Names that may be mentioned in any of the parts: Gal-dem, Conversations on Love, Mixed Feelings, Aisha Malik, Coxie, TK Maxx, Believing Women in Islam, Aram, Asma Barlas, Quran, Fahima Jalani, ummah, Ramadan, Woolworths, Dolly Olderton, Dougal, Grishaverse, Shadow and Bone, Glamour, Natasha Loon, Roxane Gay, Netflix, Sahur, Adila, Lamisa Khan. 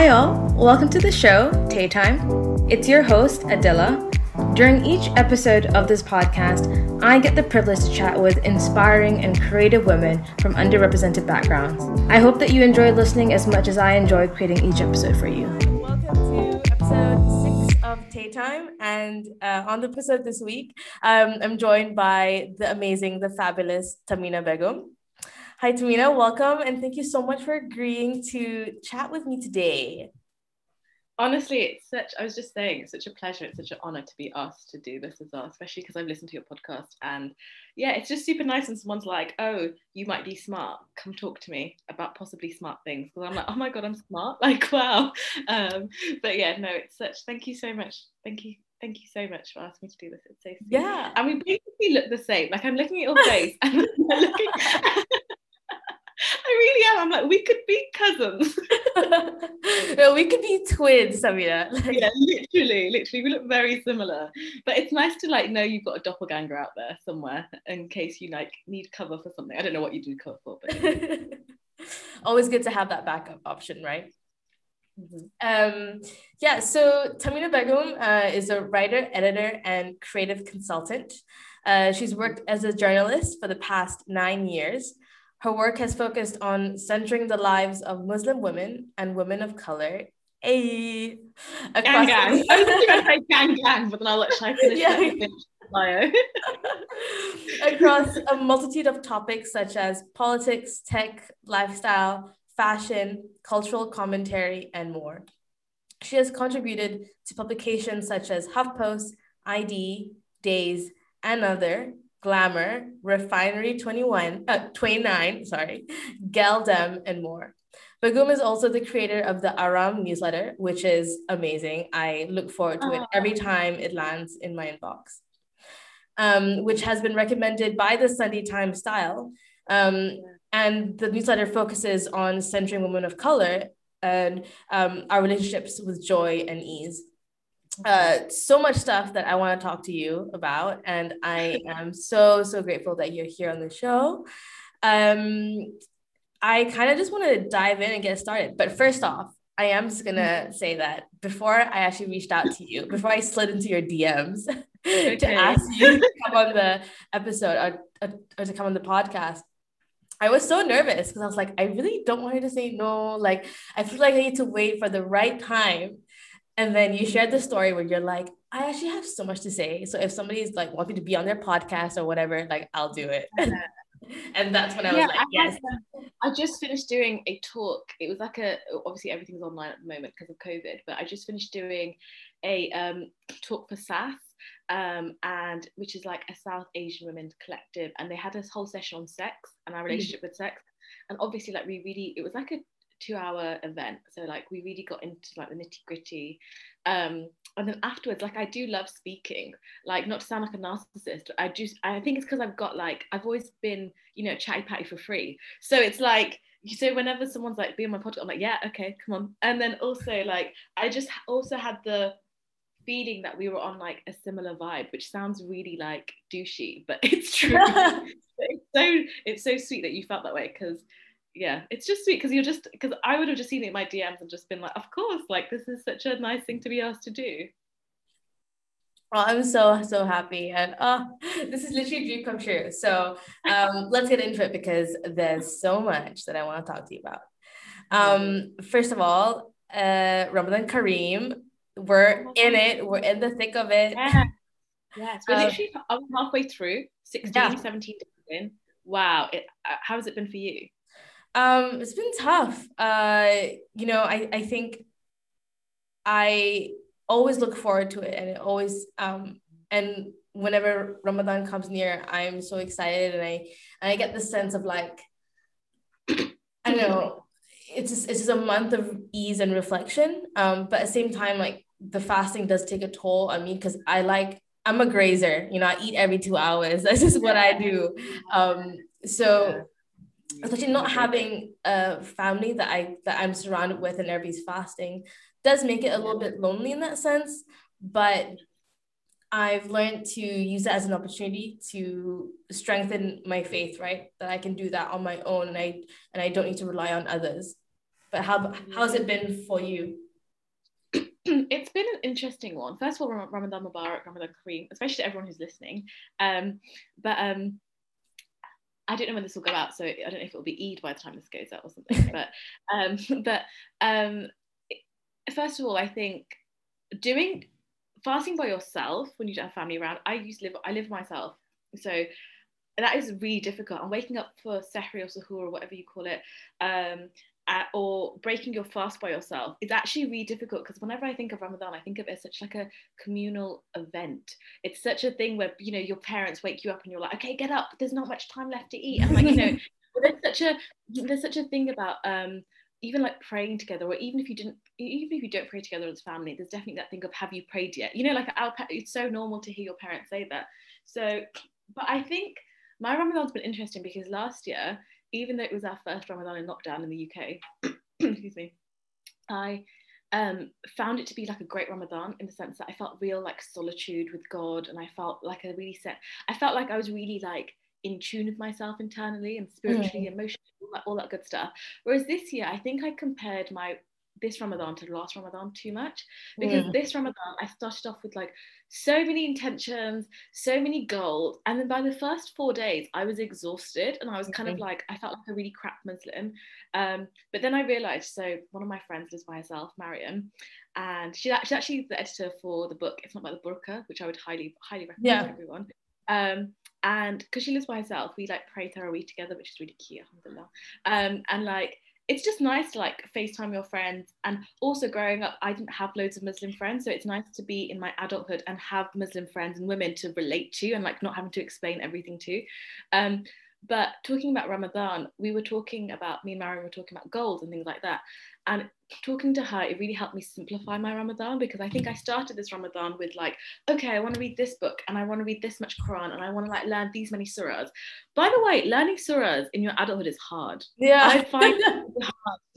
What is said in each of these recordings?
Hi all, welcome to the show, Tay Time. It's your host, Adila. During each episode of this podcast, I get the privilege to chat with inspiring and creative women from underrepresented backgrounds. I hope that you enjoy listening as much as I enjoy creating each episode for you. Welcome to episode 6 of Tay Time, and on the episode this week, I'm joined by the amazing, the fabulous Tamina Begum. Hi, Tamina. Welcome, and thank you so much for agreeing to chat with me today. Honestly, it's such a pleasure. It's such an honor to be asked to do this as well, especially because I've listened to your podcast. And yeah, it's just super nice when someone's like, oh, you might be smart. Come talk to me about possibly smart things. Because I'm like, oh my God, I'm smart. Like, wow. But yeah, no, thank you so much. Thank you so much for asking me to do this. It's so sweet. Yeah. And we basically look the same. Like, I'm looking at your face. And I'm looking I really am. I'm like, we could be cousins. No, we could be twins, Samira. Yeah, literally. We look very similar. But it's nice to know you've got a doppelganger out there somewhere in case you need cover for something. I don't know what you do cover for, but yeah. Always good to have that backup option, right? So Tamina Begum is a writer, editor, and creative consultant. She's worked as a journalist for the past 9 years. Her work has focused on centering the lives of Muslim women and women of color. Ayy! Gang gang. I was just going to say gang gang, but then I'll let Shai finish bio. Across a multitude of topics such as politics, tech, lifestyle, fashion, cultural commentary, and more. She has contributed to publications such as HuffPost, ID, Days, and Other, Glamour, Refinery29, Gal-dem, and more. Begum is also the creator of the Aram newsletter, which is amazing. I look forward to it every time it lands in my inbox, which has been recommended by the Sunday Times Style. And the newsletter focuses on centering women of color and our relationships with joy and ease. So much stuff that I want to talk to you about, and I am so grateful that you're here on the show. I kind of just want to dive in and get started, but first off, I am just gonna say that before I actually reached out to you, before I slid into your DMs to ask you to come on the episode or to come on the podcast, I was so nervous because I was like, I really don't want her to say no. Like, I feel like I need to wait for the right time. And then you shared the story where you're like, I actually have so much to say. So if somebody's like wanting to be on their podcast or whatever, I'll do it. And that's when I was yes. I just finished doing a talk. It was obviously everything's online at the moment because of COVID, but I just finished doing a talk for SAS. And which is a South Asian women's collective, and they had this whole session on sex and our relationship with sex, and obviously it was a 2-hour event, so we really got into the nitty-gritty, and then afterwards, I do love speaking, not to sound like a narcissist, I think it's because I've got I've always been chatty patty for free, so it's so whenever someone's be on my podcast, I'm yeah, okay, come on. And then also I just also had the feeling that we were on a similar vibe, which sounds really douchey, but it's true. it's so sweet that you felt that way, because yeah, it's just sweet because I would have just seen it in my DMs and just been of course, this is such a nice thing to be asked to do. Well, I'm so happy, and this is literally a dream come true. So let's get into it, because there's so much that I want to talk to you about. First of all, Ramadan Kareem. We're in it. We're in the thick of it. Yeah. Yes. We're literally halfway through, 16, 17 days in. Wow. How has it been for you? It's been tough. I think I always look forward to it, and it always, and whenever Ramadan comes near, I'm so excited, and I get the sense of I don't know. It's just a month of ease and reflection, but at the same time, the fasting does take a toll on me, because I'm a grazer, I eat every 2 hours. That's just what I do. So especially not having a family that I'm surrounded with, and everybody's fasting, does make it a little bit lonely in that sense, but I've learned to use it as an opportunity to strengthen my faith, right? That I can do that on my own, and I don't need to rely on others. But how has it been for you? It's been an interesting one. First of all, Ramadan Mubarak, Ramadan Kareem, especially to everyone who's listening. But I don't know when this will go out, so I don't know if it'll be Eid by the time this goes out or something. But first of all, I think doing fasting by yourself when you don't have family around. I live myself, so that is really difficult. I'm waking up for Sehri or Sahur or whatever you call it, or breaking your fast by yourself. It's actually really difficult, because whenever I think of Ramadan, I think of it as such like a communal event. It's such a thing where, you know, your parents wake you up and you're like, okay, get up, there's not much time left to eat. And like, you know, there's such a thing about even like praying together, or even if you don't pray together as a family, there's definitely that thing of, have you prayed yet? You know, like it's so normal to hear your parents say that. So, but I think my Ramadan's been interesting, because last year, even though it was our first Ramadan in lockdown in the UK, excuse me, I found it to be like a great Ramadan, in the sense that I felt real like solitude with God, and I felt like I was really like in tune with myself internally and spiritually, emotionally, all that good stuff. Whereas this year, I think I compared this Ramadan to last Ramadan too much, because this Ramadan I started off with like so many intentions, so many goals, and then by the first 4 days I was exhausted, and I was kind of like, I felt like a really crap Muslim. But then I realized, so one of my friends lives by herself, Mariam, and she's actually the editor for the book It's Not About the Burqa, which I would highly recommend to everyone. And because she lives by herself, we like pray Tarawih together, which is really cute, alhamdulillah. And like, it's just nice to like FaceTime your friends. And also, growing up, I didn't have loads of Muslim friends, so it's nice to be in my adulthood and have Muslim friends and women to relate to, and like not having to explain everything to. But talking about Ramadan, me and Mariam were talking about goals and things like that. And talking to her, it really helped me simplify my Ramadan, because I think I started this Ramadan with like, okay, I want to read this book, and I want to read this much Quran, and I want to like learn these many surahs. By the way, learning surahs in your adulthood is hard. Yeah, I find it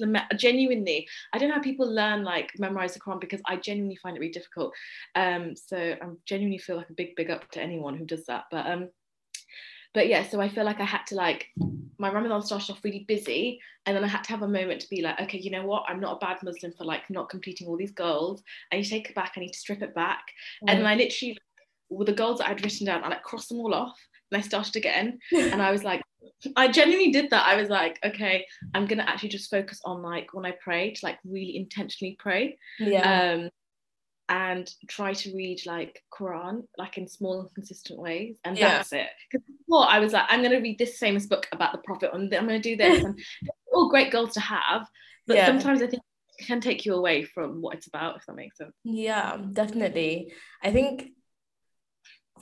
really hard. Genuinely, I don't know how people learn like memorize the Quran, because I genuinely find it really difficult. So I genuinely feel like a big up to anyone who does that. But yeah, so I feel like I had to like, my Ramadan started off really busy, and then I had to have a moment to be like, okay, you know what? I'm not a bad Muslim for like not completing all these goals. I need to take it back. I need to strip it back. And then I literally, all the goals that I'd written down, I like crossed them all off, and I started again. And I was like, I genuinely did that. I was like, okay, I'm going to actually just focus on like when I pray, to like really intentionally pray. Yeah. And try to read like Quran like in small and consistent ways, and that's it. Because before I was like, I'm going to read this famous book about the Prophet, and I'm going to do this, and all great goals to have, but sometimes I think it can take you away from what it's about, if that makes sense. Yeah, definitely. I think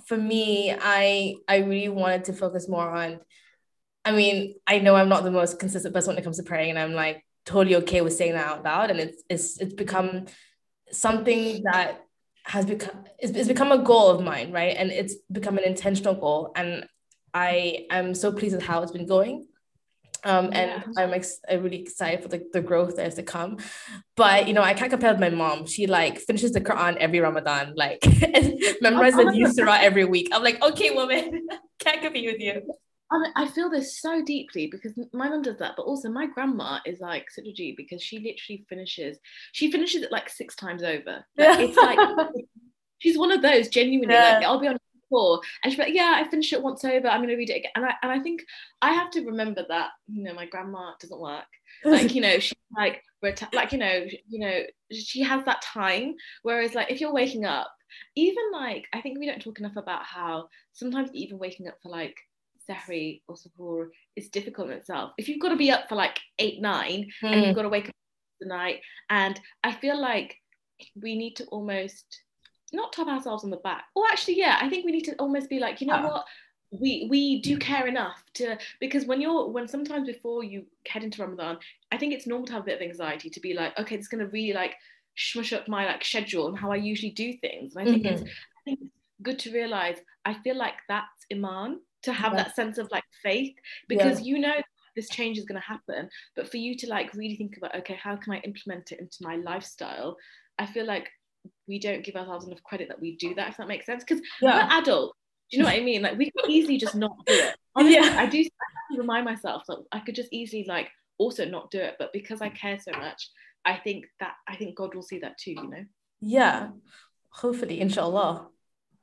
for me, I really wanted to focus more on, I mean, I know I'm not the most consistent person when it comes to praying, and I'm like totally okay with saying that out loud, and it's become something that has become, it's become a goal of mine, right? And it's become an intentional goal, and I am so pleased with how it's been going, and I'm really excited for the growth that is to come. But you know, I can't compare with my mom. She like finishes the Quran every Ramadan, like memorizes a new surah every week. I'm like, okay woman, can't compete with you. I feel this so deeply, because my mum does that, but also my grandma is like Sitwaji, because she literally finishes it like 6 times over. Like, it's like, she's one of those genuinely, like I'll be on before, and she's like, yeah, I finished it once over, I'm going to read it again. And I think I have to remember that, you know, my grandma doesn't work. Like, you know, she's like, she has that time. Whereas like, if you're waking up, even like, I think we don't talk enough about how sometimes even waking up for like, Sehri or Sahur is difficult in itself. If you've got to be up for like 8, 9 and you've got to wake up the night, and I feel like we need to almost not tap ourselves on the back. Or actually, yeah, I think we need to almost be like, you know what, we do care enough to, because when sometimes before you head into Ramadan, I think it's normal to have a bit of anxiety, to be like, okay, it's going to really like smush up my like schedule and how I usually do things. And I think it's good to realize, I feel like that's Iman, to have that sense of like faith, because you know this change is going to happen, but for you to like really think about, okay, how can I implement it into my lifestyle? I feel like we don't give ourselves enough credit that we do that, if that makes sense, because we're adults, do you know what I mean? Like, we could easily just not do it. Honestly, I do remind myself that I could just easily like also not do it, but because I care so much, I think God will see that too, you know. Yeah, hopefully, inshallah.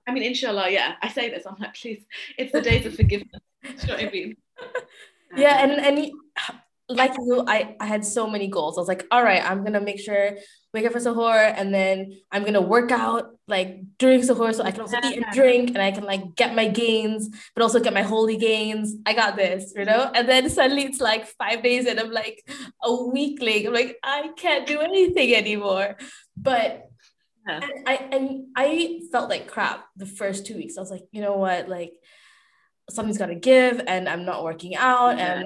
I mean, inshallah, yeah. I say this, I'm like, please, it's the days of forgiveness. Do you know what I mean? Yeah, and like you, I had so many goals. I was like, all right, I'm gonna make sure wake up for Sahur, and then I'm gonna work out like during Sahur, so I can also eat and drink, and I can like get my gains, but also get my holy gains. I got this, you know. And then suddenly it's like 5 days, and I'm like a weakling. I'm like, I can't do anything anymore. But yeah. And I felt like crap the first 2 weeks. I was like, you know what, like something's gotta give, and I'm not working out, yeah.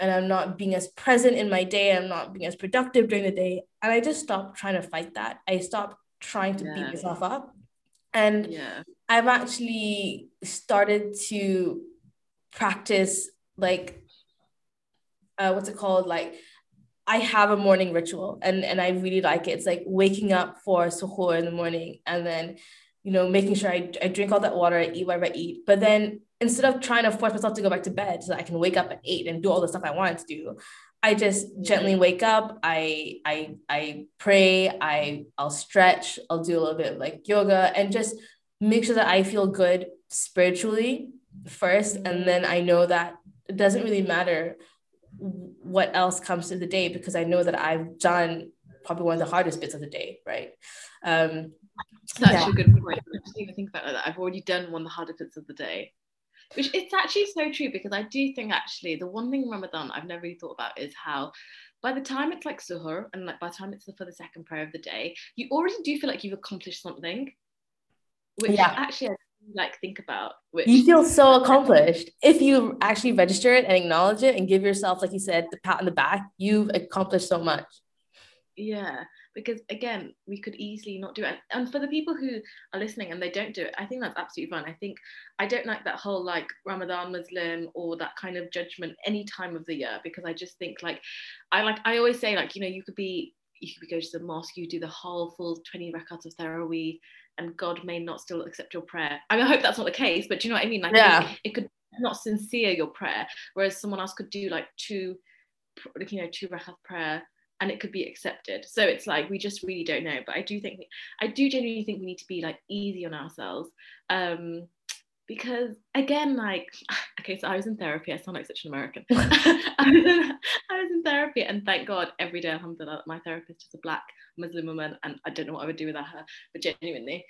and I'm not being as present in my day, I'm not being as productive during the day. And I just stopped trying to fight that. I stopped trying to beat myself up. And I've actually started to practice like, what's it called? Like, I have a morning ritual and I really like it. It's like waking up for suhoor in the morning and then, you know, making sure I drink all that water, I eat whatever I eat. But then instead of trying to force myself to go back to bed so that I can wake up at 8 and do all the stuff I wanted to do, I just gently wake up, I pray, I'll stretch, I'll do a little bit of like yoga and just make sure that I feel good spiritually first. And then I know that it doesn't really matter what else comes through the day because I know that I've done probably one of the hardest bits of the day, right? Such a good point. I didn't even think about it like that. I've already done one of the harder bits of the day. Which it's actually so true because I do think actually the one thing in Ramadan I've never really thought about is how by the time it's like suhoor and like by the time it's for the second prayer of the day, you already do feel like you've accomplished something, which actually I like think about. Which you feel so accomplished. If you actually register it and acknowledge it and give yourself, like you said, the pat on the back, you've accomplished so much. Yeah, because again, we could easily not do it. And for the people who are listening and they don't do it, I think that's absolutely fine. I think I don't like that whole like Ramadan Muslim or that kind of judgment any time of the year, because I just think like I always say like, you know, you could be go to the mosque, you do the whole full 20 rakats of Taraweeh and God may not still accept your prayer. I mean, I hope that's not the case, but do you know what I mean? Like it could not sincere your prayer, whereas someone else could do like two rakat prayer and it could be accepted. So it's like, we just really don't know. But I do think, I do genuinely think we need to be like easy on ourselves. Because again, like, okay, so I was in therapy. I sound like such an American. I was in therapy and thank God every day, alhamdulillah, my therapist is a black Muslim woman and I don't know what I would do without her, but genuinely.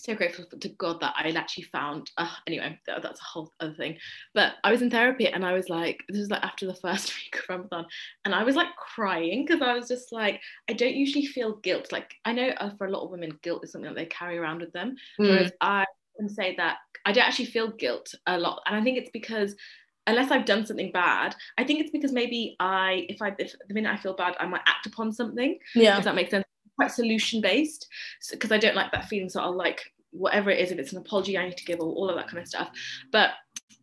So grateful to God that I actually found, anyway, that's a whole other thing. But I was in therapy and I was like, this was like after the first week of Ramadan, and I was like crying because I was just like, I don't usually feel guilt. Like I know for a lot of women, guilt is something that they carry around with them. Whereas I can say that I don't actually feel guilt a lot. And I think it's because, unless I've done something bad, I think it's because maybe if the minute I feel bad, I might act upon something. Yeah. Does that make sense? Quite solution based because I don't like that feeling, so I'll like whatever it is, if it's an apology I need to give or all of that kind of stuff. But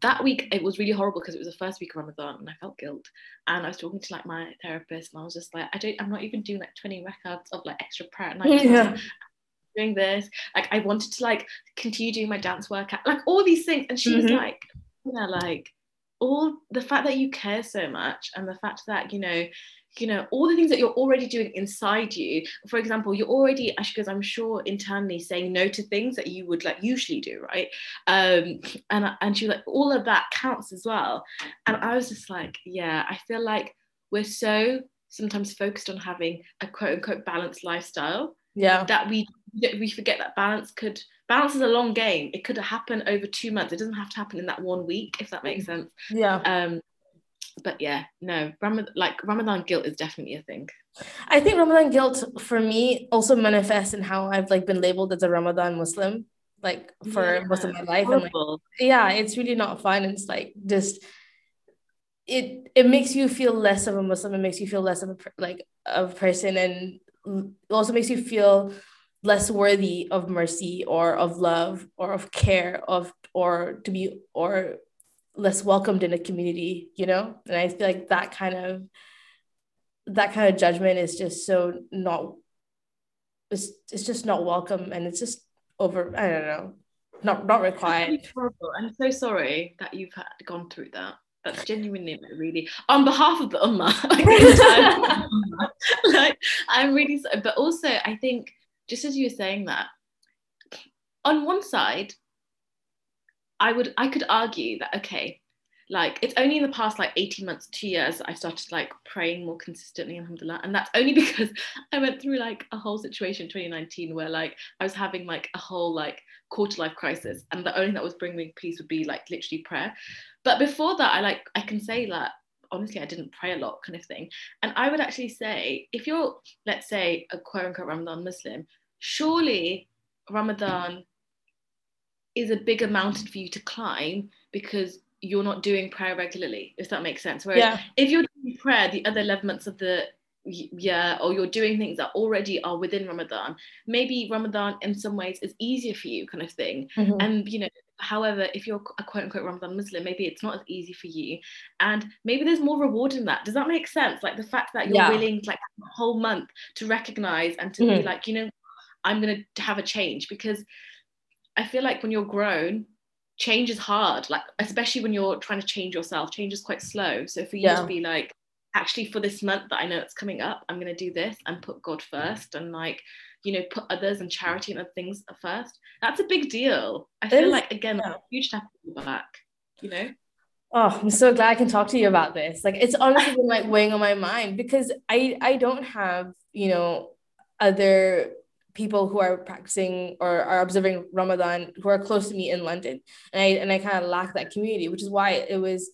that week it was really horrible because it was the first week of Ramadan and I felt guilt, and I was talking to like my therapist and I was just like, I'm not even doing like 20 rakats of like extra prayer at night. Yeah. Doing this, like I wanted to like continue doing my dance workout, like all these things. And she was like, you know, like all the fact that you care so much and the fact that you know all the things that you're already doing inside you. For example, you're already, because I'm sure internally saying no to things that you would like usually do, right? And she was like, all of that counts as well. And I was just like, yeah, I feel like we're so sometimes focused on having a quote unquote balanced lifestyle, that we forget that balance is a long game. It could happen over 2 months. It doesn't have to happen in that 1 week, if that makes sense. But yeah, no, Ramadan guilt is definitely a thing. I think Ramadan guilt for me also manifests in how I've like been labeled as a Ramadan Muslim, like for most of my life. And, like, it's really not fun. It's like just it makes you feel less of a Muslim. It makes you feel less of a person, and it also makes you feel less worthy of mercy or of love or of care or less welcomed in a community, you know. And I feel like that kind of judgment is just so not, it's just not welcome, and it's just over, I don't know, not required. I'm so sorry that you've gone through that. That's genuinely like, really on behalf of the ummah. Like, the ummah. Like I'm really sorry. But also I think just as you were saying that, on one side, I could argue that, okay, like it's only in the past like 18 months, 2 years, I started like praying more consistently, alhamdulillah. And that's only because I went through like a whole situation in 2019 where like I was having like a whole like quarter life crisis. And the only thing that was bringing me peace would be like literally prayer. But before that, I can say that honestly, I didn't pray a lot kind of thing. And I would actually say, if you're, let's say, a quote unquote Ramadan Muslim, surely Ramadan is a bigger mountain for you to climb because you're not doing prayer regularly, if that makes sense. Whereas if you're doing prayer the other 11 months of the year, or you're doing things that already are within Ramadan, maybe Ramadan in some ways is easier for you kind of thing. Mm-hmm. And, you know, however, if you're a quote unquote Ramadan Muslim, maybe it's not as easy for you. And maybe there's more reward in that. Does that make sense? Like the fact that you're willing like a whole month to recognize and to be like, you know, I'm going to have a change. Because I feel like when you're grown, change is hard, like especially when you're trying to change yourself, change is quite slow. So for you to be like, actually for this month that I know it's coming up, I'm going to do this and put God first and like, you know, put others and charity and other things first. That's a big deal. I feel like, again, that's a huge step back, you know? Oh, I'm so glad I can talk to you about this. Like, it's honestly been like weighing on my mind because I don't have, you know, other people who are practicing or are observing Ramadan who are close to me in London, and I kind of lack that community, which is why it was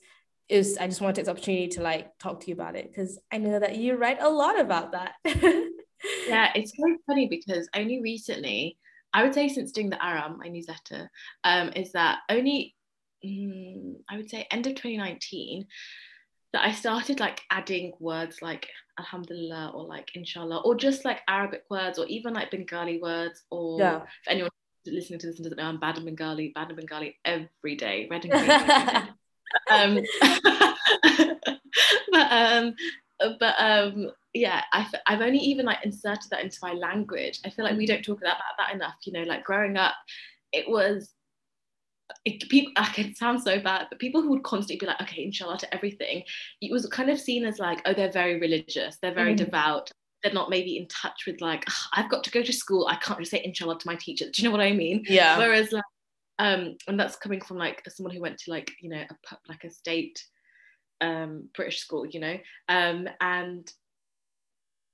I just wanted this opportunity to like talk to you about it because I know that you write a lot about that. Yeah, it's quite funny because only recently, I would say since doing the Aram, my newsletter, is that only I would say end of 2019 that I started like adding words like alhamdulillah or like inshallah or just like Arabic words or even like Bengali words or if anyone listening to this doesn't know, I'm bad in Bengali every day, red and green but yeah, I've only even like inserted that into my language. I feel like we don't talk about that enough, you know, like growing up it was people, like, it sounds so bad, but people who would constantly be like, okay, inshallah to everything, it was kind of seen as like, oh, they're very religious, they're very devout, they're not maybe in touch with like, I've got to go to school, I can't just say inshallah to my teacher. Do you know what I mean? Yeah. Whereas like, and that's coming from like someone who went to like, you know, a state British school, you know, and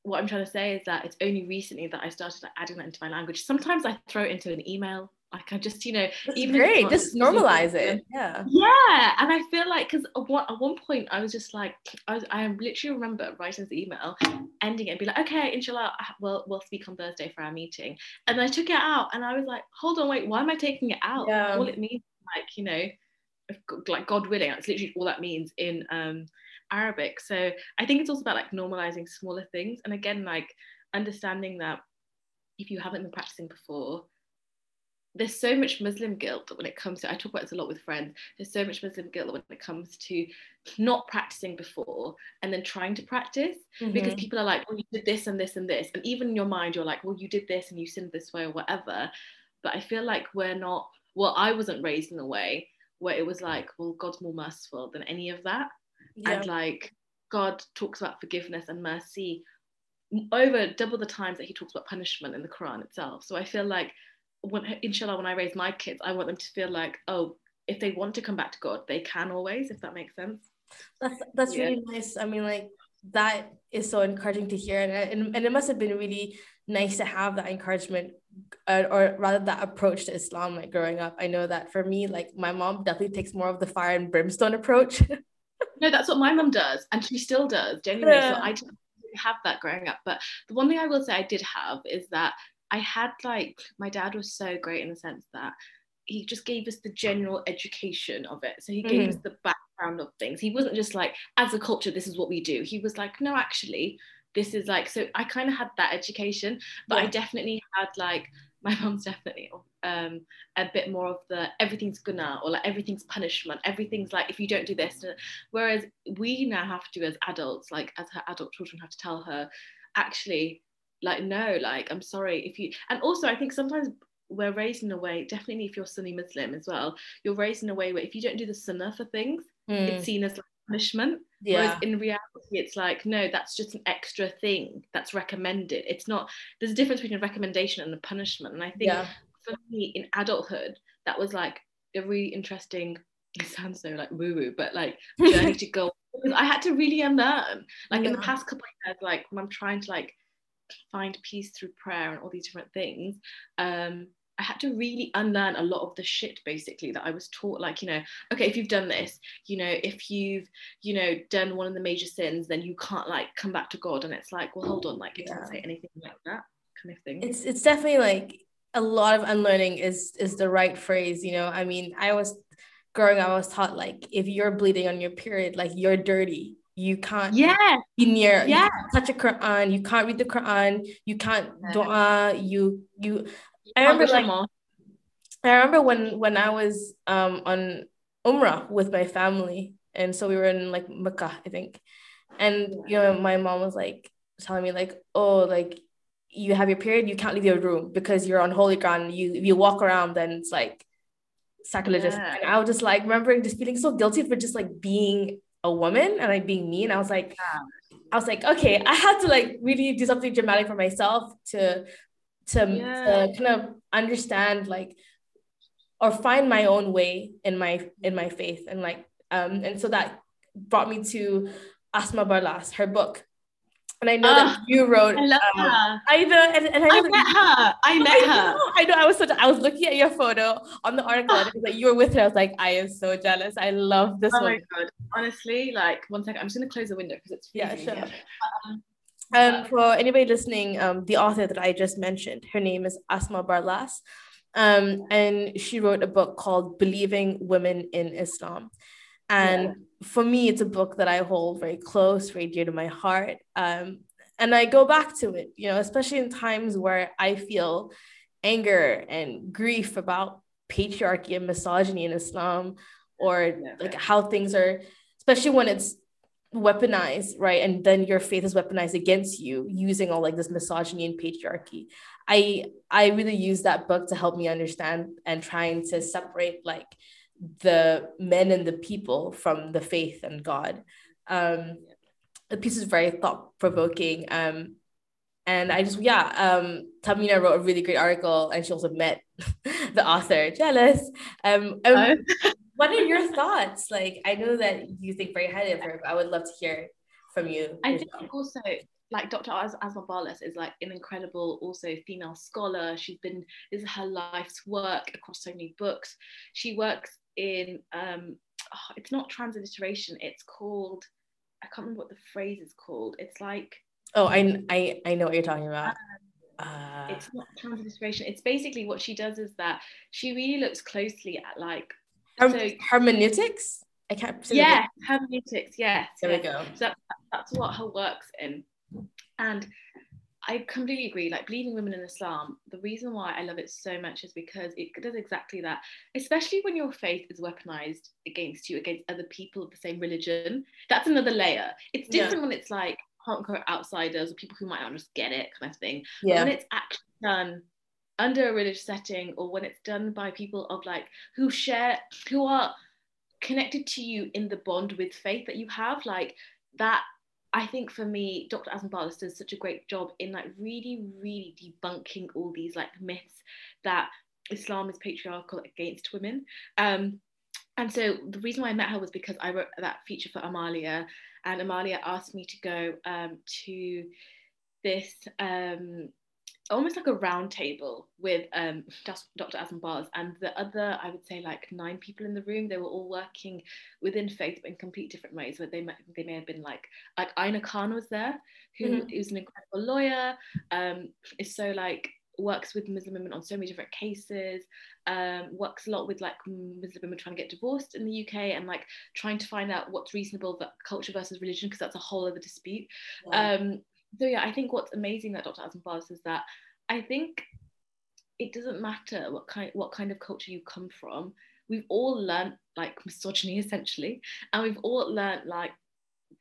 what I'm trying to say is that it's only recently that I started like, adding that into my language. Sometimes I throw it into an email. Like I just, you know, that's even great. Just normalize it. Yeah. Yeah. And I feel like, because at one point I was just like, I literally remember writing this email, ending it and be like, okay, inshallah, we'll speak on Thursday for our meeting. And I took it out and I was like, hold on, wait, why am I taking it out? Yeah. All it means, like, you know, like God willing, that's literally all that means in Arabic. So I think it's also about like normalizing smaller things. And again, like understanding that if you haven't been practicing before, there's so much Muslim guilt when it comes to, I talk about this a lot with friends, there's so much Muslim guilt when it comes to not practicing before and then trying to practice, because people are like, well, you did this and this and this, and even in your mind you're like, well, you did this and you sinned this way or whatever. But I feel like we're not, well, I wasn't raised in a way where it was like, well, God's more merciful than any of that. Yeah. And like God talks about forgiveness and mercy over double the times that he talks about punishment in the Quran itself. So I feel like when I raise my kids, I want them to feel like, oh, if they want to come back to God, they can always, if that makes sense. That's really nice. I mean, like, that is so encouraging to hear, and it must have been really nice to have that encouragement, or rather that approach to Islam, like growing up. I know that for me, like, my mom definitely takes more of the fire and brimstone approach. No, that's what my mom does, and she still does, genuinely. Yeah. So I didn't have that growing up, but the one thing I will say I did have is that I had like, my dad was so great in the sense that he just gave us the general education of it. So he gave us the background of things. He wasn't just like, as a culture, this is what we do. He was like, no, actually, this is like, so I kind of had that education, but I definitely had like, my mom's definitely a bit more of the everything's gunnah, or like everything's punishment, everything's like if you don't do this. Whereas we now have to, as adults, like as her adult children, have to tell her, actually, like, no, like, I'm sorry if you, and also I think sometimes we're raised in a way, definitely if you're Sunni Muslim as well, you're raised in a way where if you don't do the sunnah for things, It's seen as like punishment. Whereas in reality, it's like, no, that's just an extra thing that's recommended. It's not, there's a difference between a recommendation and a punishment. And I think for me in adulthood, that was like a really interesting, it sounds so like woo-woo, but like journey to go. Because I had to really unlearn. Like in the past couple of years, like when I'm trying to like find peace through prayer and all these different things, I had to really unlearn a lot of the shit basically that I was taught, like, you know, okay, if you've done this, you know, if you've, you know, done one of the major sins, then you can't like come back to God. And it's like, well, hold on, like it doesn't say anything like that kind of thing. It's definitely like a lot of unlearning is the right phrase, you know. I mean, I was growing up, I was taught like if you're bleeding on your period, like you're dirty. You can't be near, you can't touch a Quran, you can't read the Quran, you can't dua, you I remember when I was on Umrah with my family, and so we were in like Mecca, I think, and you know, my mom was like telling me like, oh, like you have your period, you can't leave your room because you're on holy ground, if you walk around then it's like sacrilegious. And I was just like remembering just feeling so guilty for just like being a woman and like being me, and I was like okay, I had to like really do something dramatic for myself to kind of understand like or find my own way in my faith, and like and so that brought me to Asma Barlas, her book. And I know that you wrote. I love her. I met her. I was looking at your photo on the article. And it was like you were with her. I was like, I am so jealous. I love this one. Oh my god! Honestly, like one second, I'm just gonna close the window because it's freezing. Yeah, sure. For anybody listening, the author that I just mentioned, her name is Asma Barlas, and she wrote a book called "Believing Women in Islam," and. Yeah. For me, it's a book that I hold very close, very dear to my heart. And I go back to it, you know, especially in times where I feel anger and grief about patriarchy and misogyny in Islam, or like how things are, especially when it's weaponized, right? And then your faith is weaponized against you using all like this misogyny and patriarchy. I really use that book to help me understand and trying to separate like the men and the people from the faith and God. The piece is very thought-provoking, and I just Tamina wrote a really great article, and she also met the author. Jealous. What are your thoughts? Like, I know that you think very highly of her, but I would love to hear from you. I think also like Dr. Asma Barlas is like an incredible also female scholar. This is her life's work across so many books. She works in it's not transliteration, it's called, I can't remember what the phrase is called, it's like I know what you're talking about. It's not transliteration, it's basically what she does is that she really looks closely at like hermeneutics. I can't say hermeneutics, yes, there we go. So that's what her work's in, and I completely agree. Like Believing Women in Islam, the reason why I love it so much is because it does exactly that, especially when your faith is weaponized against you, against other people of the same religion. That's another layer. It's different when it's like quote-unquote outsiders or people who might not just get it kind of thing. Yeah. But when it's actually done under a religious setting, or when it's done by people of like who are connected to you in the bond with faith that you have, like that. I think for me, Dr. Asma Barlas does such a great job in like really, really debunking all these like myths that Islam is patriarchal against women. And so the reason why I met her was because I wrote that feature for Amalia, and Amalia asked me to go to this almost like a round table with Dr. Asma Barlas and the other, I would say like 9 people in the room. They were all working within faith but in complete different ways, where they may have been like Aina Khan was there, who is an incredible lawyer, is so like works with Muslim women on so many different cases, works a lot with like Muslim women trying to get divorced in the UK, and like trying to find out what's reasonable for culture versus religion, because that's a whole other dispute. Wow. So yeah, I think what's amazing that Dr. Asma Barlas is that I think it doesn't matter what kind of culture you come from. We've all learned like misogyny essentially, and we've all learned like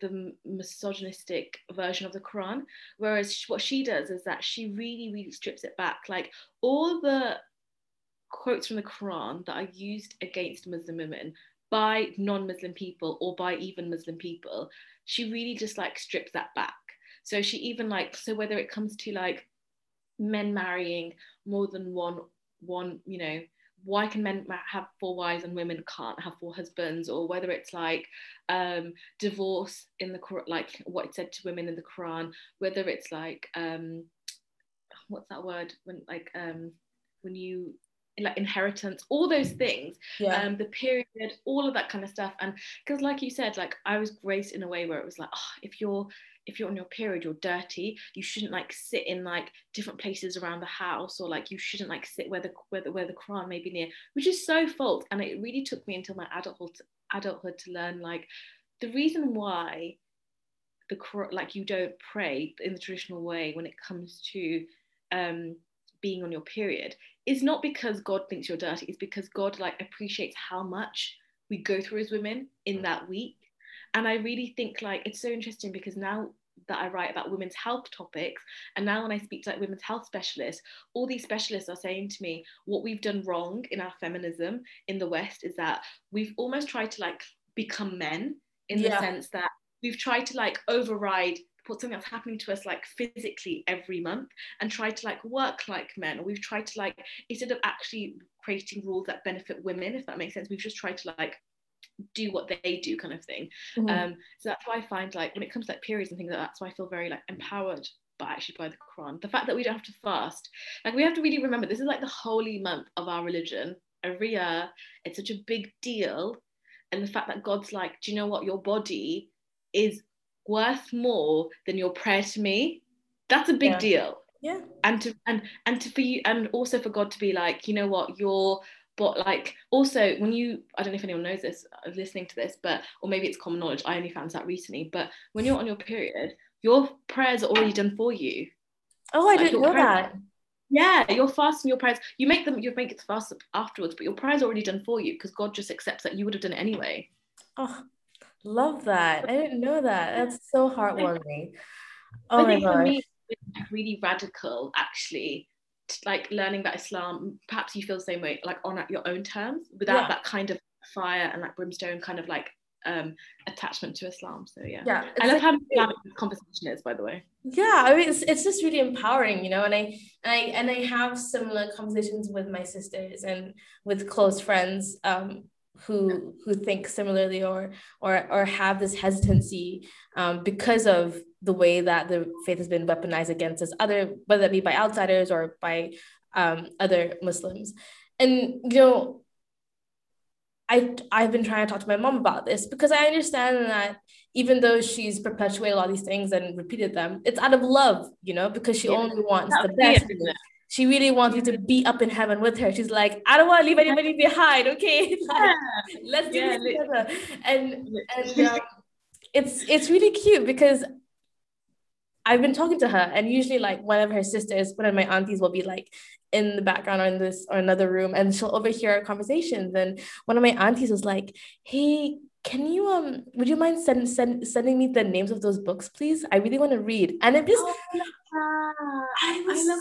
the misogynistic version of the Quran. Whereas what she does is that she really, really strips it back. Like all the quotes from the Quran that are used against Muslim women by non-Muslim people or by even Muslim people, she really just like strips that back. So she even like, so whether it comes to like men marrying more than one, you know, why can men have 4 wives and women can't have 4 husbands, or whether it's like divorce in the Quran, like what it said to women in the Quran, whether it's like what's that word when like when you like inheritance, all those things, the period, all of that kind of stuff. And because like you said, like I was graced in a way where it was like, oh, if you're on your period, you're dirty, you shouldn't like sit in like different places around the house, or like you shouldn't like sit where the Quran may be near, which is so false. And it really took me until my adulthood to learn like the reason why the Quran, like you don't pray in the traditional way when it comes to being on your period, is not because God thinks you're dirty, it's because God like appreciates how much we go through as women in that week. And I really think like it's so interesting because now that I write about women's health topics, and now when I speak to like women's health specialists, all these specialists are saying to me, what we've done wrong in our feminism in the West is that we've almost tried to like become men in the sense that we've tried to like override something that's happening to us like physically every month and try to like work like men, or we've tried to like, instead of actually creating rules that benefit women, if that makes sense, we've just tried to like do what they do kind of thing. Mm-hmm. So that's why I find like when it comes to like periods and things like that, that's why I feel very like empowered by the Quran, the fact that we don't have to fast. Like we have to really remember this is like the holy month of our religion every year, it's such a big deal. And the fact that God's like, do you know what, your body is worth more than your prayer to me, that's a big deal. Yeah. And to for you, and also for God to be like, you know what, you're, but like also when you, I don't know if anyone knows this listening to this, but, or maybe it's common knowledge, I only found out recently, but when you're on your period, your prayers are already done for you. Oh, I didn't know that. Yeah, your fast and your prayers, you make it the fast afterwards, but your prayers are already done for you because God just accepts that you would have done it anyway. Oh, love that. I didn't know that. That's so heartwarming. Oh, I think for me it's really radical actually, like learning that Islam, perhaps you feel the same way, like on at your own terms without that kind of fire and like brimstone kind of like attachment to Islam. So yeah, I love how Islamic this conversation is, by the way. Yeah, I mean it's just really empowering, you know. And I have similar conversations with my sisters and with close friends who think similarly or have this hesitancy because of the way that the faith has been weaponized against us, whether it be by outsiders or by other Muslims. And you know, I've been trying to talk to my mom about this because I understand that even though she's perpetuated all these things and repeated them, it's out of love, you know, because she only wants the best. She really wants you to be up in heaven with her. She's like, I don't want to leave anybody behind, okay? Like, let's do this together. And it's really cute because I've been talking to her, and usually like one of her sisters, one of my aunties will be like in the background or in this or another room, and she'll overhear our conversations. And one of my aunties was like, hey, can you would you mind sending me the names of those books, please? I really want to read. And I'm just I love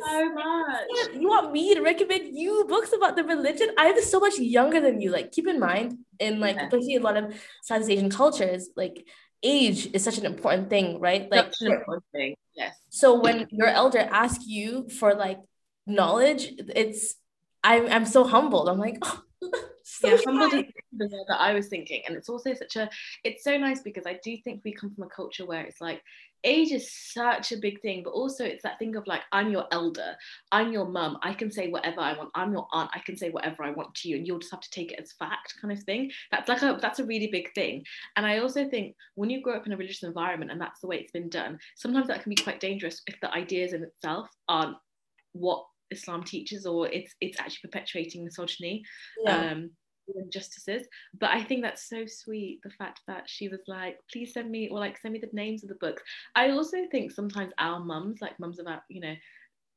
so much. You want me to recommend you books about the religion? I'm so much younger than you. Like, keep in mind, in like especially a lot of Southeast Asian cultures, like age is such an important thing, right? Like such an important thing. Yes. So when your elder asks you for like knowledge, it's I'm so humbled. I'm like, oh. So humbled is the word that I was thinking. And it's also it's so nice because I do think we come from a culture where it's like age is such a big thing, but also it's that thing of like, I'm your elder, I'm your mum, I can say whatever I want, I'm your aunt, I can say whatever I want to you, and you'll just have to take it as fact kind of thing. That's a really big thing. And I also think when you grow up in a religious environment and that's the way it's been done, sometimes that can be quite dangerous if the ideas in itself aren't what Islam teaches, or it's actually perpetuating misogyny, injustices. But I think that's so sweet, the fact that she was like, please send me, or like send me the names of the books. I also think sometimes our mums, like mums of our, you know,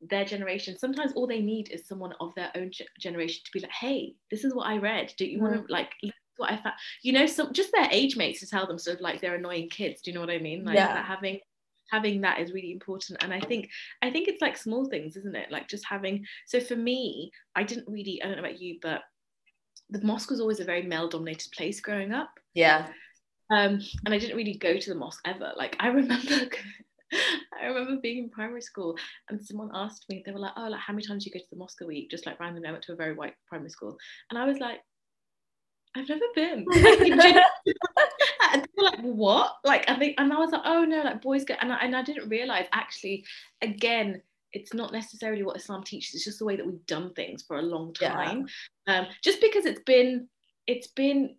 their generation, sometimes all they need is someone of their own generation to be like, hey, this is what I read, do you want to like what I found, you know, so just their age mates to tell them sort of like they're annoying kids, do you know what I mean? Like having that is really important. And I think it's like small things, isn't it? Like just having, so for me, I don't know about you, but the mosque was always a very male-dominated place growing up. Yeah. And I didn't really go to the mosque ever. Like, I remember I remember being in primary school and someone asked me, they were like, oh, like, how many times do you go to the mosque a week? Just like randomly, I went to a very white primary school. And I was like, I've never been. And they were like, what? Like, I think, and I was like, oh no, like boys go, and I didn't realise, actually, again, it's not necessarily what Islam teaches, it's just the way that we've done things for a long time. Yeah. Just because it's been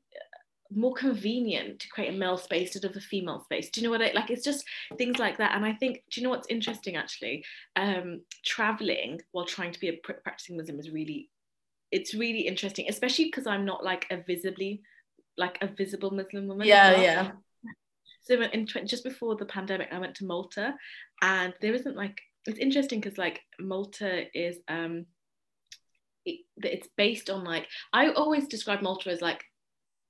more convenient to create a male space instead of a female space. Do you know what like, it's just things like that. And I think, do you know what's interesting actually? Traveling while trying to be a practicing Muslim is really, it's really interesting, especially because I'm not like a visible Muslim woman. Yeah, well. Yeah. So just before the pandemic, I went to Malta, and there isn't like, it's interesting because like Malta is, it's based on like, I always describe Malta as like,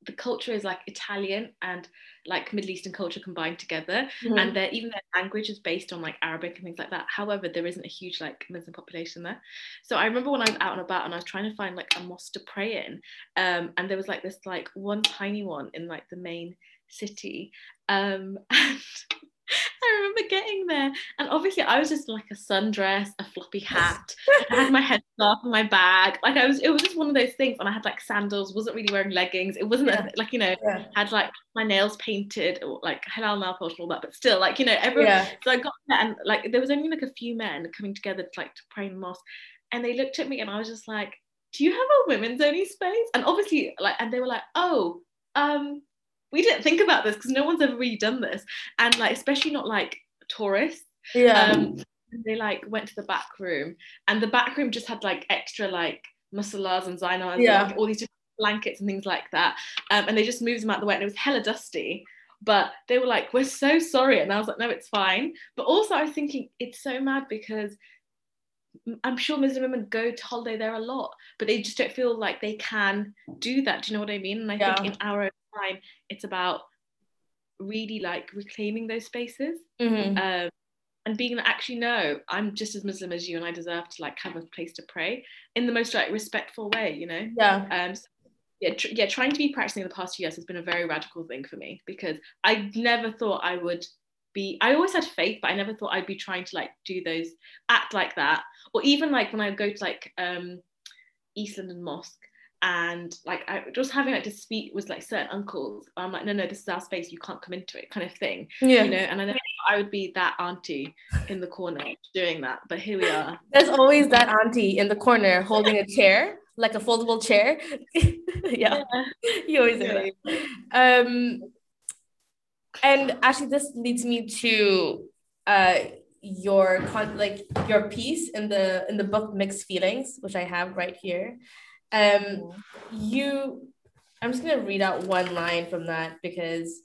the culture is like Italian and like Middle Eastern culture combined together, mm-hmm. and their language is based on like Arabic and things like that. However, there isn't a huge like Muslim population there. So I remember when I was out and about and I was trying to find like a mosque to pray in, and there was like this like one tiny one in like the main city, and I remember getting there, and obviously I was just in like a sundress, a floppy hat, I had my headscarf and my bag, like it was just one of those things, and I had like sandals, wasn't really wearing leggings, it wasn't like, you know, yeah. Had like my nails painted, or like halal nail polish and all that, but still like, you know, everyone, yeah. So I got there and like there was only like a few men coming together to like to pray in the mosque, and they looked at me and I was just like, do you have a women's only space? And obviously like, and they were like, oh, we didn't think about this because no one's ever really done this, and like especially not like tourists. Yeah. They like went to the back room, and the back room just had like extra like musallahs and zainas, yeah. And like, all these different blankets and things like that, and they just moved them out the way, and it was hella dusty, but they were like, we're so sorry, and I was like, no, it's fine. But also I was thinking, it's so mad because I'm sure Muslim women go to holiday there a lot, but they just don't feel like they can do that. Do you know what I mean? And I yeah. think in our own time, it's about really like reclaiming those spaces, mm-hmm. And being like, actually, no, I'm just as Muslim as you, and I deserve to like have a place to pray in the most like respectful way, you know? Yeah. So, yeah, trying to be practicing in the past few years has been a very radical thing for me, because I never thought I would be, I always had faith, but I never thought I'd be trying to like do those, act like that, or even like when I go to like East London Mosque, and like I was having like to speak with like certain uncles, I'm like, no, this is our space, you can't come into it, kind of thing, yeah. You know, and I never thought I would be that auntie in the corner doing that, but here we are. There's always that auntie in the corner holding a chair, like a foldable chair. Yeah. You always do that. And actually, this leads me to your piece in the book Mixed Feelings, which I have right here. I'm just gonna read out one line from that, because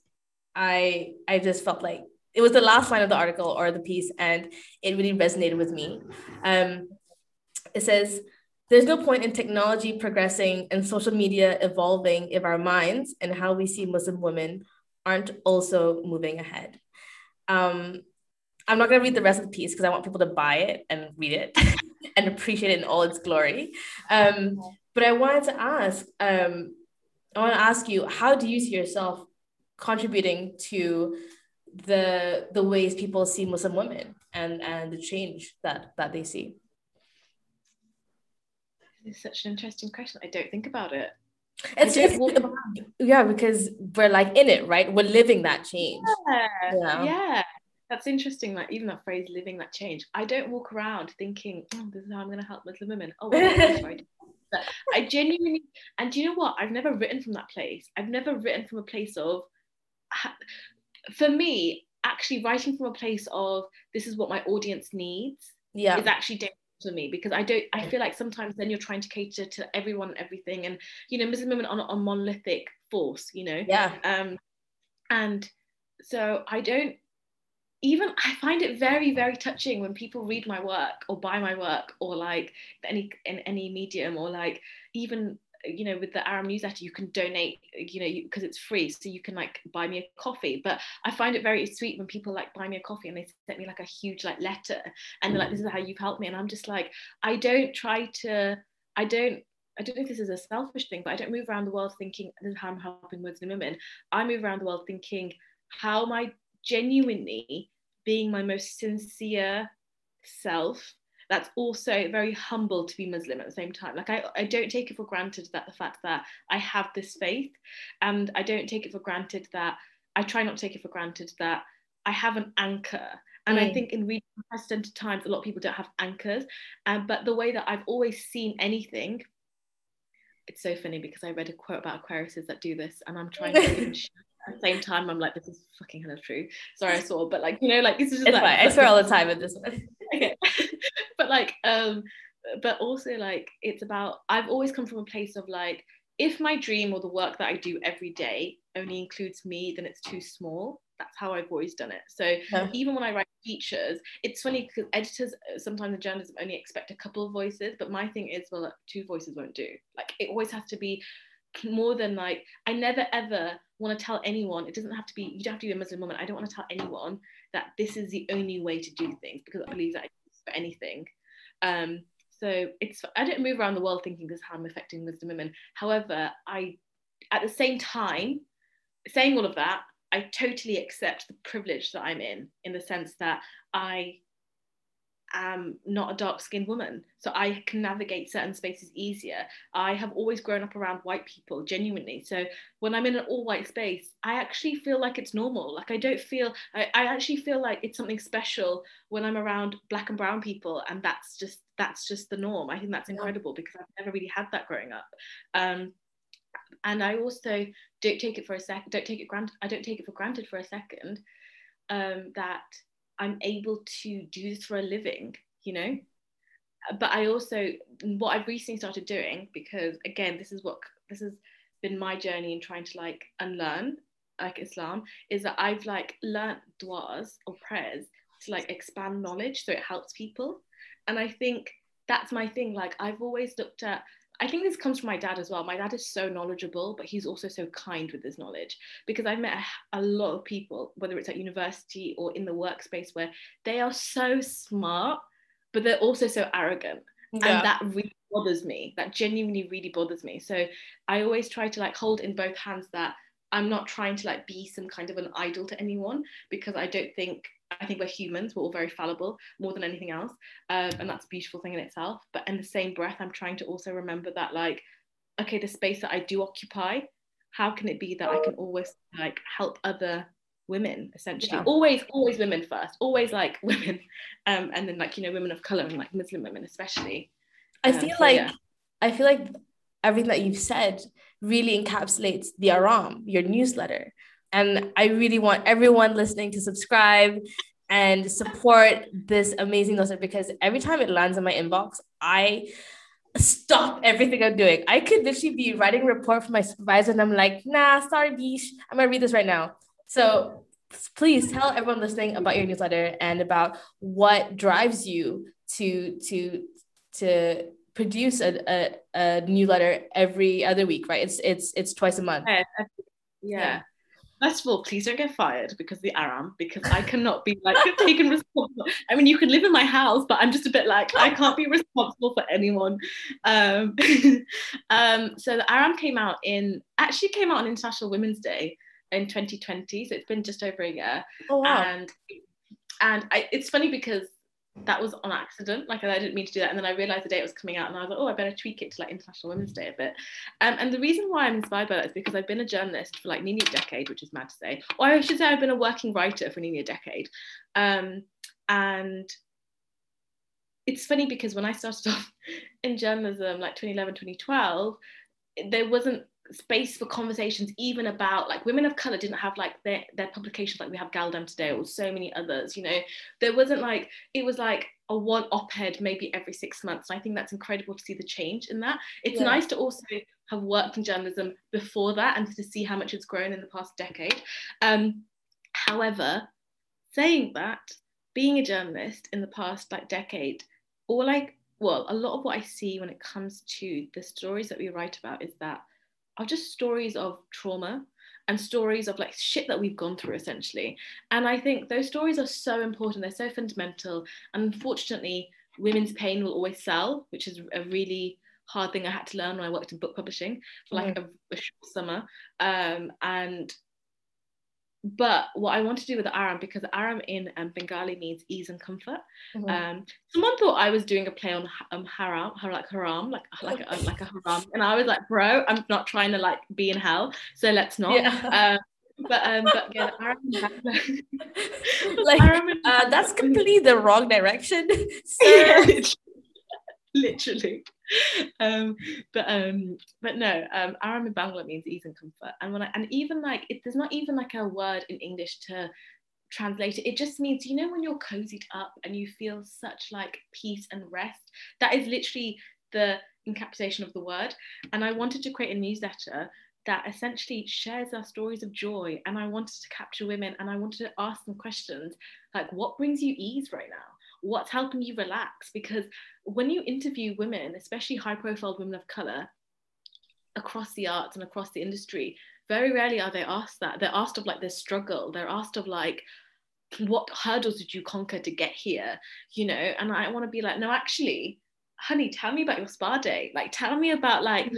I just felt like it was the last line of the article or the piece, and it really resonated with me. It says, "There's no point in technology progressing and social media evolving if our minds and how we see Muslim women aren't also moving ahead." I'm not going to read the rest of the piece because I want people to buy it and read it and appreciate it in all its glory. But I wanted to ask, I want to ask you, how do you see yourself contributing to the ways people see Muslim women and the change that they see? It's such an interesting question. I don't think about it. It's just, yeah, because we're like in it, right? We're living that change. Yeah, you know? Yeah. That's interesting. Like even that phrase, living that change. I don't walk around thinking, oh, this is how I'm going to help Muslim women. Oh, but I genuinely, and do you know what? I've never written from that place. I've never written from a place of, for me, actually writing from a place of, this is what my audience needs. Yeah, is actually dangerous for me, because I feel like sometimes then you're trying to cater to everyone and everything, and you know, Muslim women are not a monolithic force, you know. Yeah. And so I find it very, very touching when people read my work or buy my work, or like in any medium, or like even, you know, with the Aram newsletter, you can donate, you know, because it's free, so you can like buy me a coffee. But I find it very sweet when people like buy me a coffee and they sent me like a huge like letter, and they're like, this is how you've helped me. And I'm just like, I don't I don't know if this is a selfish thing, but I don't move around the world thinking this is how I'm helping Muslim women. I move around the world thinking, how am I genuinely being my most sincere self? That's also very humble to be Muslim at the same time. Like, I don't take it for granted that the fact that I have this faith, and I don't take it for granted that, I try not to take it for granted that I have an anchor. And I think in recent unprecedented times, a lot of people don't have anchors. But the way that I've always seen anything, it's so funny because I read a quote about Aquariuses that do this, and I'm trying to at the same time, I'm like, this is fucking hella true. Sorry, I saw, but like, you know, like, this is just, it's like, fine. I swear all the time at this one. Okay. But like, but also like, it's about, I've always come from a place of like, if my dream or the work that I do every day only includes me, then it's too small. That's how I've always done it. So even when I write features, it's funny because editors sometimes in journalism only expect a couple of voices, but my thing is, well, like, two voices won't do. Like, it always has to be more than, like, I never ever want to tell anyone, it doesn't have to be, you don't have to be a Muslim woman, I don't want to tell anyone that this is the only way to do things, because I believe that it's for anything. So it's, I don't move around the world thinking this is how I'm affecting Muslim women. However, I, at the same time, saying all of that, I totally accept the privilege that I'm in the sense that I am not a dark-skinned woman, so I can navigate certain spaces easier. I have always grown up around white people, genuinely. So when I'm in an all-white space, I actually feel like it's normal. Like, I don't feel, I actually feel like it's something special when I'm around black and brown people, and that's just the norm. I think that's incredible because I've never really had that growing up. And I also don't take it for granted for a second that I'm able to do this for a living, you know. But I also, what I've recently started doing, because again, this has been my journey in trying to like unlearn like Islam, is that I've like learnt du'as or prayers to like expand knowledge so it helps people. And I think that's my thing. Like, I've always looked at, I think this comes from my dad as well. My dad is so knowledgeable, but he's also so kind with his knowledge, because I've met a lot of people, whether it's at university or in the workspace, where they are so smart, but they're also so arrogant. Yeah. And that really bothers me. That genuinely really bothers me. So I always try to like hold in both hands that I'm not trying to like be some kind of an idol to anyone, because I think we're humans, we're all very fallible more than anything else, and that's a beautiful thing in itself. But in the same breath, I'm trying to also remember that, like, okay, the space that I do occupy, how can it be that I can always like help other women, essentially? Yeah. Always women first, always like women, and then like, you know, women of color and like Muslim women especially. I feel like everything that you've said really encapsulates the Aram, your newsletter. And I really want everyone listening to subscribe and support this amazing newsletter, because every time it lands in my inbox, I stop everything I'm doing. I could literally be writing a report for my supervisor and I'm like, nah, sorry, Bish, I'm going to read this right now. So please tell everyone listening about your newsletter and about what drives you to produce a newsletter every other week, right? It's twice a month. Yeah. First of all, please don't get fired because the Aram, because I cannot be like taken responsible. I mean, you can live in my house, but I'm just a bit like, I can't be responsible for anyone. So the Aram came out on International Women's Day in 2020. So it's been just over a year. Oh, wow. And it's funny because that was on accident. Like, I didn't mean to do that. And then I realized the day it was coming out and I was like, oh, I better tweak it to like International Women's Day a bit. And the reason why I'm inspired by that is because I've been a journalist for like nearly a decade, which is mad to say, or I should say I've been a working writer for nearly a decade. And it's funny because when I started off in journalism, like 2011, 2012, there wasn't space for conversations even about like women of color didn't have like their publications like we have Gal-dem today or so many others, you know. There wasn't like, it was like a one op-ed maybe every 6 months, and I think that's incredible to see the change in that. It's nice to also have worked in journalism before that and to see how much it's grown in the past decade. However, saying that, being a journalist in the past like decade, or like, well, a lot of what I see when it comes to the stories that we write about is that are just stories of trauma and stories of like shit that we've gone through, essentially. And I think those stories are so important, they're so fundamental. And unfortunately, women's pain will always sell, which is a really hard thing I had to learn when I worked in book publishing for like a short summer. But what I want to do with Aram, because Aram in Bengali means ease and comfort. Someone thought I was doing a play on haram, like a haram, and I was like, bro, I'm not trying to like be in hell, so let's not. But yeah, Aram, that's completely the wrong direction. So. Yeah, literally. But no, Aram in Bangla means ease and comfort, and when I, and even like it, there's not even like a word in English to translate it. It just means, you know, when you're cozied up and you feel such like peace and rest. That is literally the encapsulation of the word. And I wanted to create a newsletter that essentially shares our stories of joy, and I wanted to capture women, and I wanted to ask them questions like, what brings you ease right now? What's helping you relax? Because when you interview women, especially high-profile women of colour, across the arts and across the industry, very rarely are they asked that. They're asked of like their struggle. They're asked of like, what hurdles did you conquer to get here? You know, and I want to be like, no, actually, honey, tell me about your spa day. Like, tell me about like,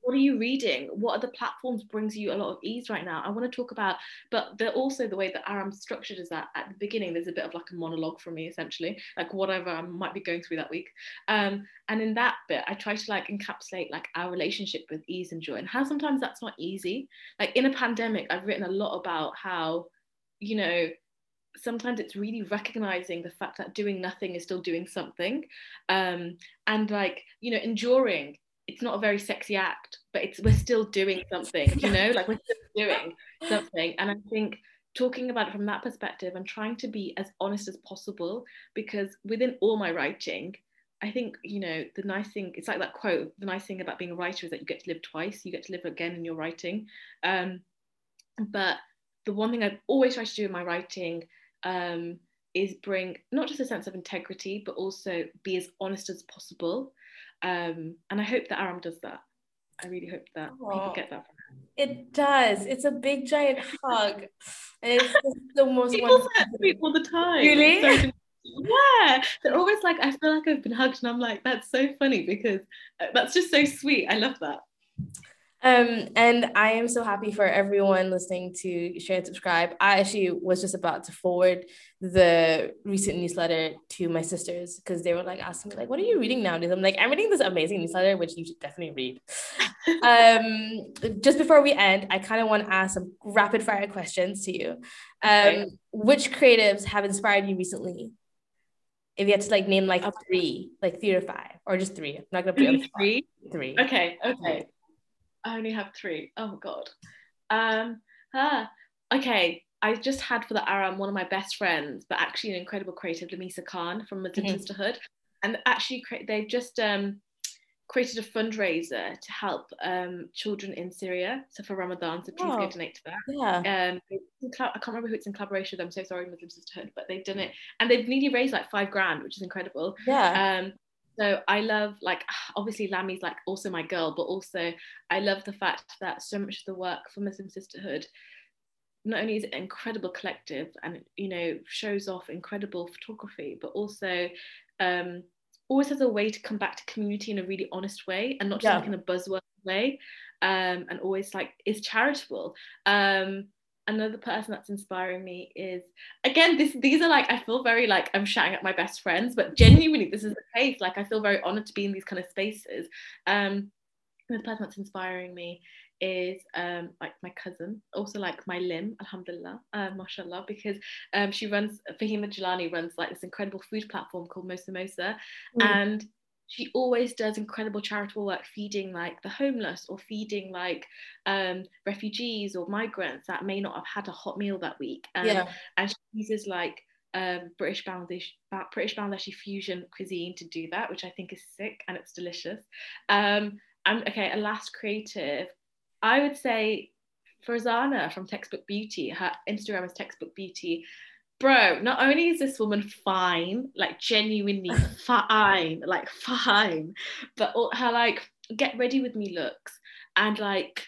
what are you reading? What are the platforms brings you a lot of ease right now? I want to talk about, but they're also the way that Aram's structured is that at the beginning, there's a bit of like a monologue from me, essentially, like whatever I might be going through that week. And in that bit, I try to like encapsulate like our relationship with ease and joy, and how sometimes that's not easy. Like in a pandemic, I've written a lot about how, you know, sometimes it's really recognizing the fact that doing nothing is still doing something. And like, you know, enduring, it's not a very sexy act, but it's, we're still doing something, you know, like we're still doing something. And I think talking about it from that perspective and trying to be as honest as possible, because within all my writing, I think, you know, the nice thing, it's like that quote, the nice thing about being a writer is that you get to live twice, you get to live again in your writing. But the one thing I've always tried to do in my writing is bring not just a sense of integrity, but also be as honest as possible. And I hope that Aram does that. I really hope that people get that from him. It does. It's a big giant hug. And it's just the most people wonderful. Say that to me all the time. Really? So, yeah. They're always like, I feel like I've been hugged, and I'm like, that's so funny, because that's just so sweet. I love that. And I am so happy for everyone listening to Share and Subscribe. I actually was just about to forward the recent newsletter to my sisters, because they were like asking me like, what are you reading nowadays? I'm like, I'm reading this amazing newsletter, which you should definitely read. Just before we end, I kind of want to ask some rapid fire questions to you. Okay. Which creatives have inspired you recently? If you had to like name like three, like 3 or 5, or just 3. I'm not going to put on three. Okay. I only have 3. Oh God. Okay. I just had for the Aram one of my best friends, but actually an incredible creative, Lamisa Khan from Muslim Sisterhood, and actually they've just created a fundraiser to help children in Syria, so for Ramadan. So please go donate to that. Yeah. I can't remember who it's in collaboration with. I'm so sorry, Muslim Sisterhood, but they've done it, and they've nearly raised like $5,000, which is incredible. Yeah. So I love, like, obviously Lammy's like also my girl, but also I love the fact that so much of the work for Muslim Sisterhood, not only is it an incredible collective and, you know, shows off incredible photography, but also always has a way to come back to community in a really honest way, and not just like in a buzzword way, and always like is charitable. Another person that's inspiring me is, again, these are like, I feel very like I'm shouting at my best friends, but genuinely this is the case. Like I feel very honoured to be in these kind of spaces. Another person that's inspiring me is like my cousin, also like my lim, alhamdulillah, mashallah, because she runs, Fahima Jalani runs like this incredible food platform called Mosa Mosa, and she always does incredible charitable work, feeding like the homeless, or feeding like refugees or migrants that may not have had a hot meal that week. And she uses like British Bangladeshi fusion cuisine to do that, which I think is sick, and it's delicious. And okay, a last creative, I would say Farzana from Textbook Beauty. Her Instagram is Textbook Beauty. Bro, not only is this woman fine, like genuinely fine, like fine, but her like get ready with me looks, and like,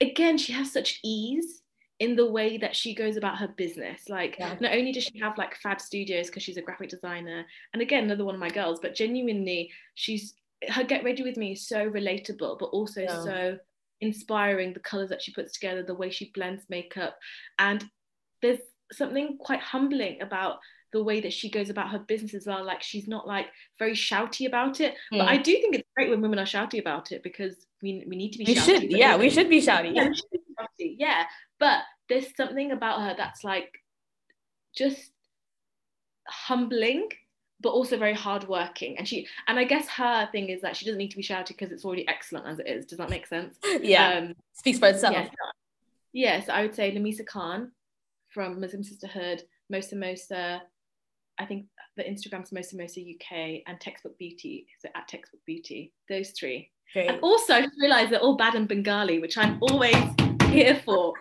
again, she has such ease in the way that she goes about her business. Like not only does she have like fab studios because she's a graphic designer, and again, another one of my girls, but genuinely she's her Get Ready With Me is so relatable, but also so inspiring, the colours that she puts together, the way she blends makeup. And there's something quite humbling about the way that she goes about her business as well. Like, she's not like very shouty about it, but I do think it's great when women are shouty about it, because we need to be shouty. We should be shouty. Yeah, we should be shouty. Yeah, but there's something about her that's like just humbling, but also very hardworking. And she, and I guess her thing is that she doesn't need to be shouty because it's already excellent as it is. Does that make sense? Yeah, speaks for itself. Yes, yeah, so I would say Lamisa Khan from Muslim Sisterhood, Mosa Mosa, I think the Instagram's Mosa Mosa UK, and Textbook Beauty, so at Textbook Beauty, those three. Great. And also I realised they're all bad and Bengali, which I'm always here for.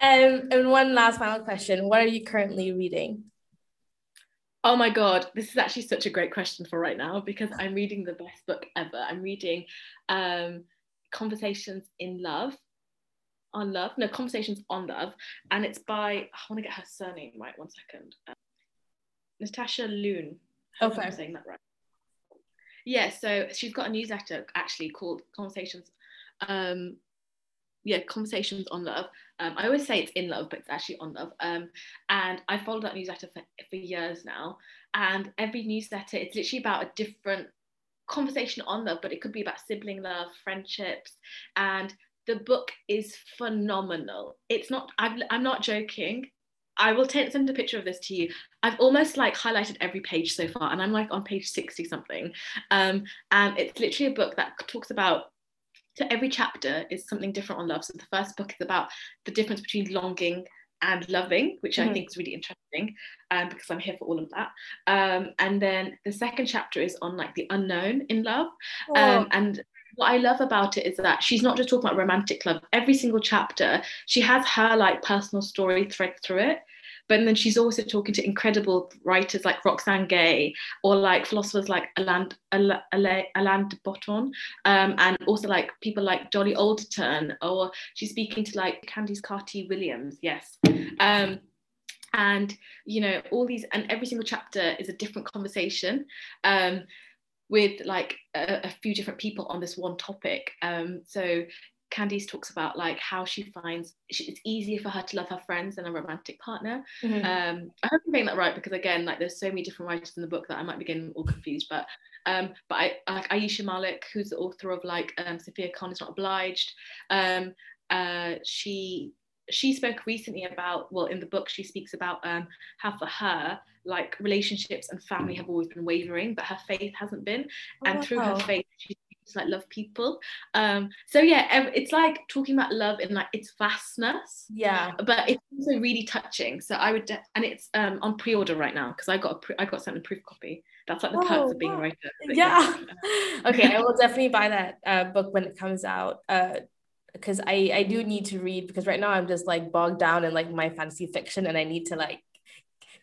And one last final question, what are you currently reading? Oh my God, this is actually such a great question for right now, because I'm reading the best book ever. I'm reading Conversations on Love, and it's by, I want to get her surname right, one second, Natasha Loon. Okay, I'm saying that right. Yeah, so she's got a newsletter actually called Conversations on Love. I always say it's in love, but it's actually on love. And I followed that newsletter for years now. And every newsletter, it's literally about a different conversation on love, but it could be about sibling love, friendships. And the book is phenomenal. It's not, I'm not joking. I will send a picture of this to you. I've almost like highlighted every page so far, and I'm like on page 60 something. And it's literally a book that talks about, so every chapter is something different on love. So the first book is about the difference between longing and loving, which I think is really interesting, because I'm here for all of that. And then the second chapter is on like the unknown in love. And what I love about it is that she's not just talking about romantic love. Every single chapter, she has her like personal story thread through it. But then she's also talking to incredible writers like Roxane Gay, or like philosophers like Alain de Botton, and also like people like Dolly Olderton, or she's speaking to like Candice Carty Williams, yes. And, you know, all these, and every single chapter is a different conversation with like a few different people on this one topic. So Candice talks about like how she finds it's easier for her to love her friends than a romantic partner. I hope I'm getting that right, because again, like there's so many different writers in the book that I might be getting all confused, but I like Aisha Malik, who's the author of like Sophia Khan Is Not Obliged. She spoke recently about, well, in the book she speaks about how for her like relationships and family have always been wavering, but her faith hasn't been, and through her faith she's like love people. So yeah, it's like talking about love in like its vastness, but it's also really touching. So I would and it's on pre-order right now, because I got sent a proof copy. That's like the perks of being a writer. Okay, I will definitely buy that book when it comes out, because I do need to read, because right now I'm just like bogged down in like my fantasy fiction, and I need to like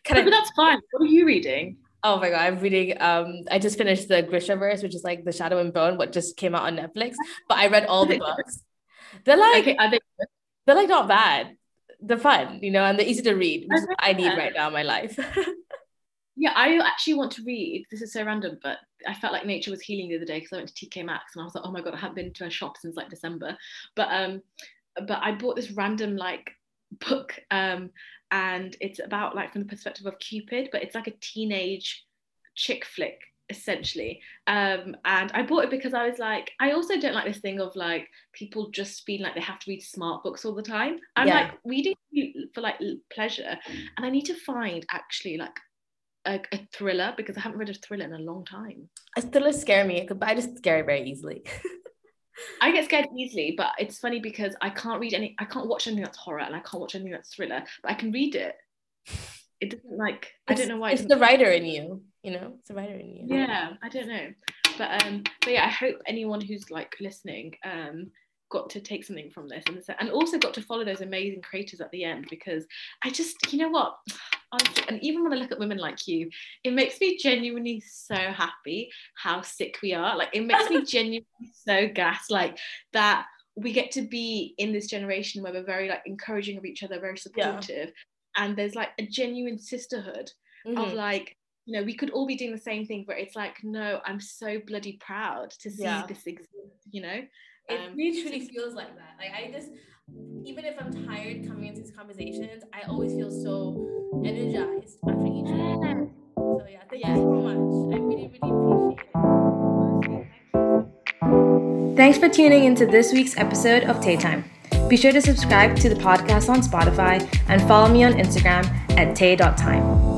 but that's fine. What are you reading? Oh my God, I'm reading, I just finished the Grishaverse, which is like the Shadow and Bone, what just came out on Netflix, but I read all the books. They're like, they're like not bad. They're fun, you know, and they're easy to read, which is what I need right now in my life. Yeah, I actually want to read, this is so random, but I felt like nature was healing the other day, because I went to TK Maxx and I was like, oh my God, I haven't been to a shop since like December. But I bought this random like book, and it's about like from the perspective of Cupid, but it's like a teenage chick flick essentially. And I bought it because I was like, I also don't like this thing of like people just being like they have to read smart books all the time. I'm like reading for like pleasure, and I need to find actually like a thriller, because I haven't read a thriller in a long time. Thrillers scare me, but I just scare very easily. I get scared easily, but it's funny because I can't watch anything that's horror, and I can't watch anything that's thriller, but I can read it. It doesn't like, I don't know why. It's the writer in you, you know? It's the writer in you. Yeah, I don't know. But yeah, I hope anyone who's like listening got to take something from this, and also got to follow those amazing creators at the end, because I just, you know what? Honestly, and even when I look at women like you, it makes me genuinely so happy how sick we are. Like, it makes me genuinely so gassed, like, that we get to be in this generation where we're very, like, encouraging of each other, very supportive. And there's, like, a genuine sisterhood of, like, you know, we could all be doing the same thing, but it's like, no, I'm so bloody proud to see this exist, you know? It literally feels like that. Like, I just, even if I'm tired coming into these conversations, I always feel so energized after each one. So yeah, thank you so much. I really, really appreciate it. Thanks for tuning into this week's episode of Tay Time. Be sure to subscribe to the podcast on Spotify and follow me on Instagram at tay.time.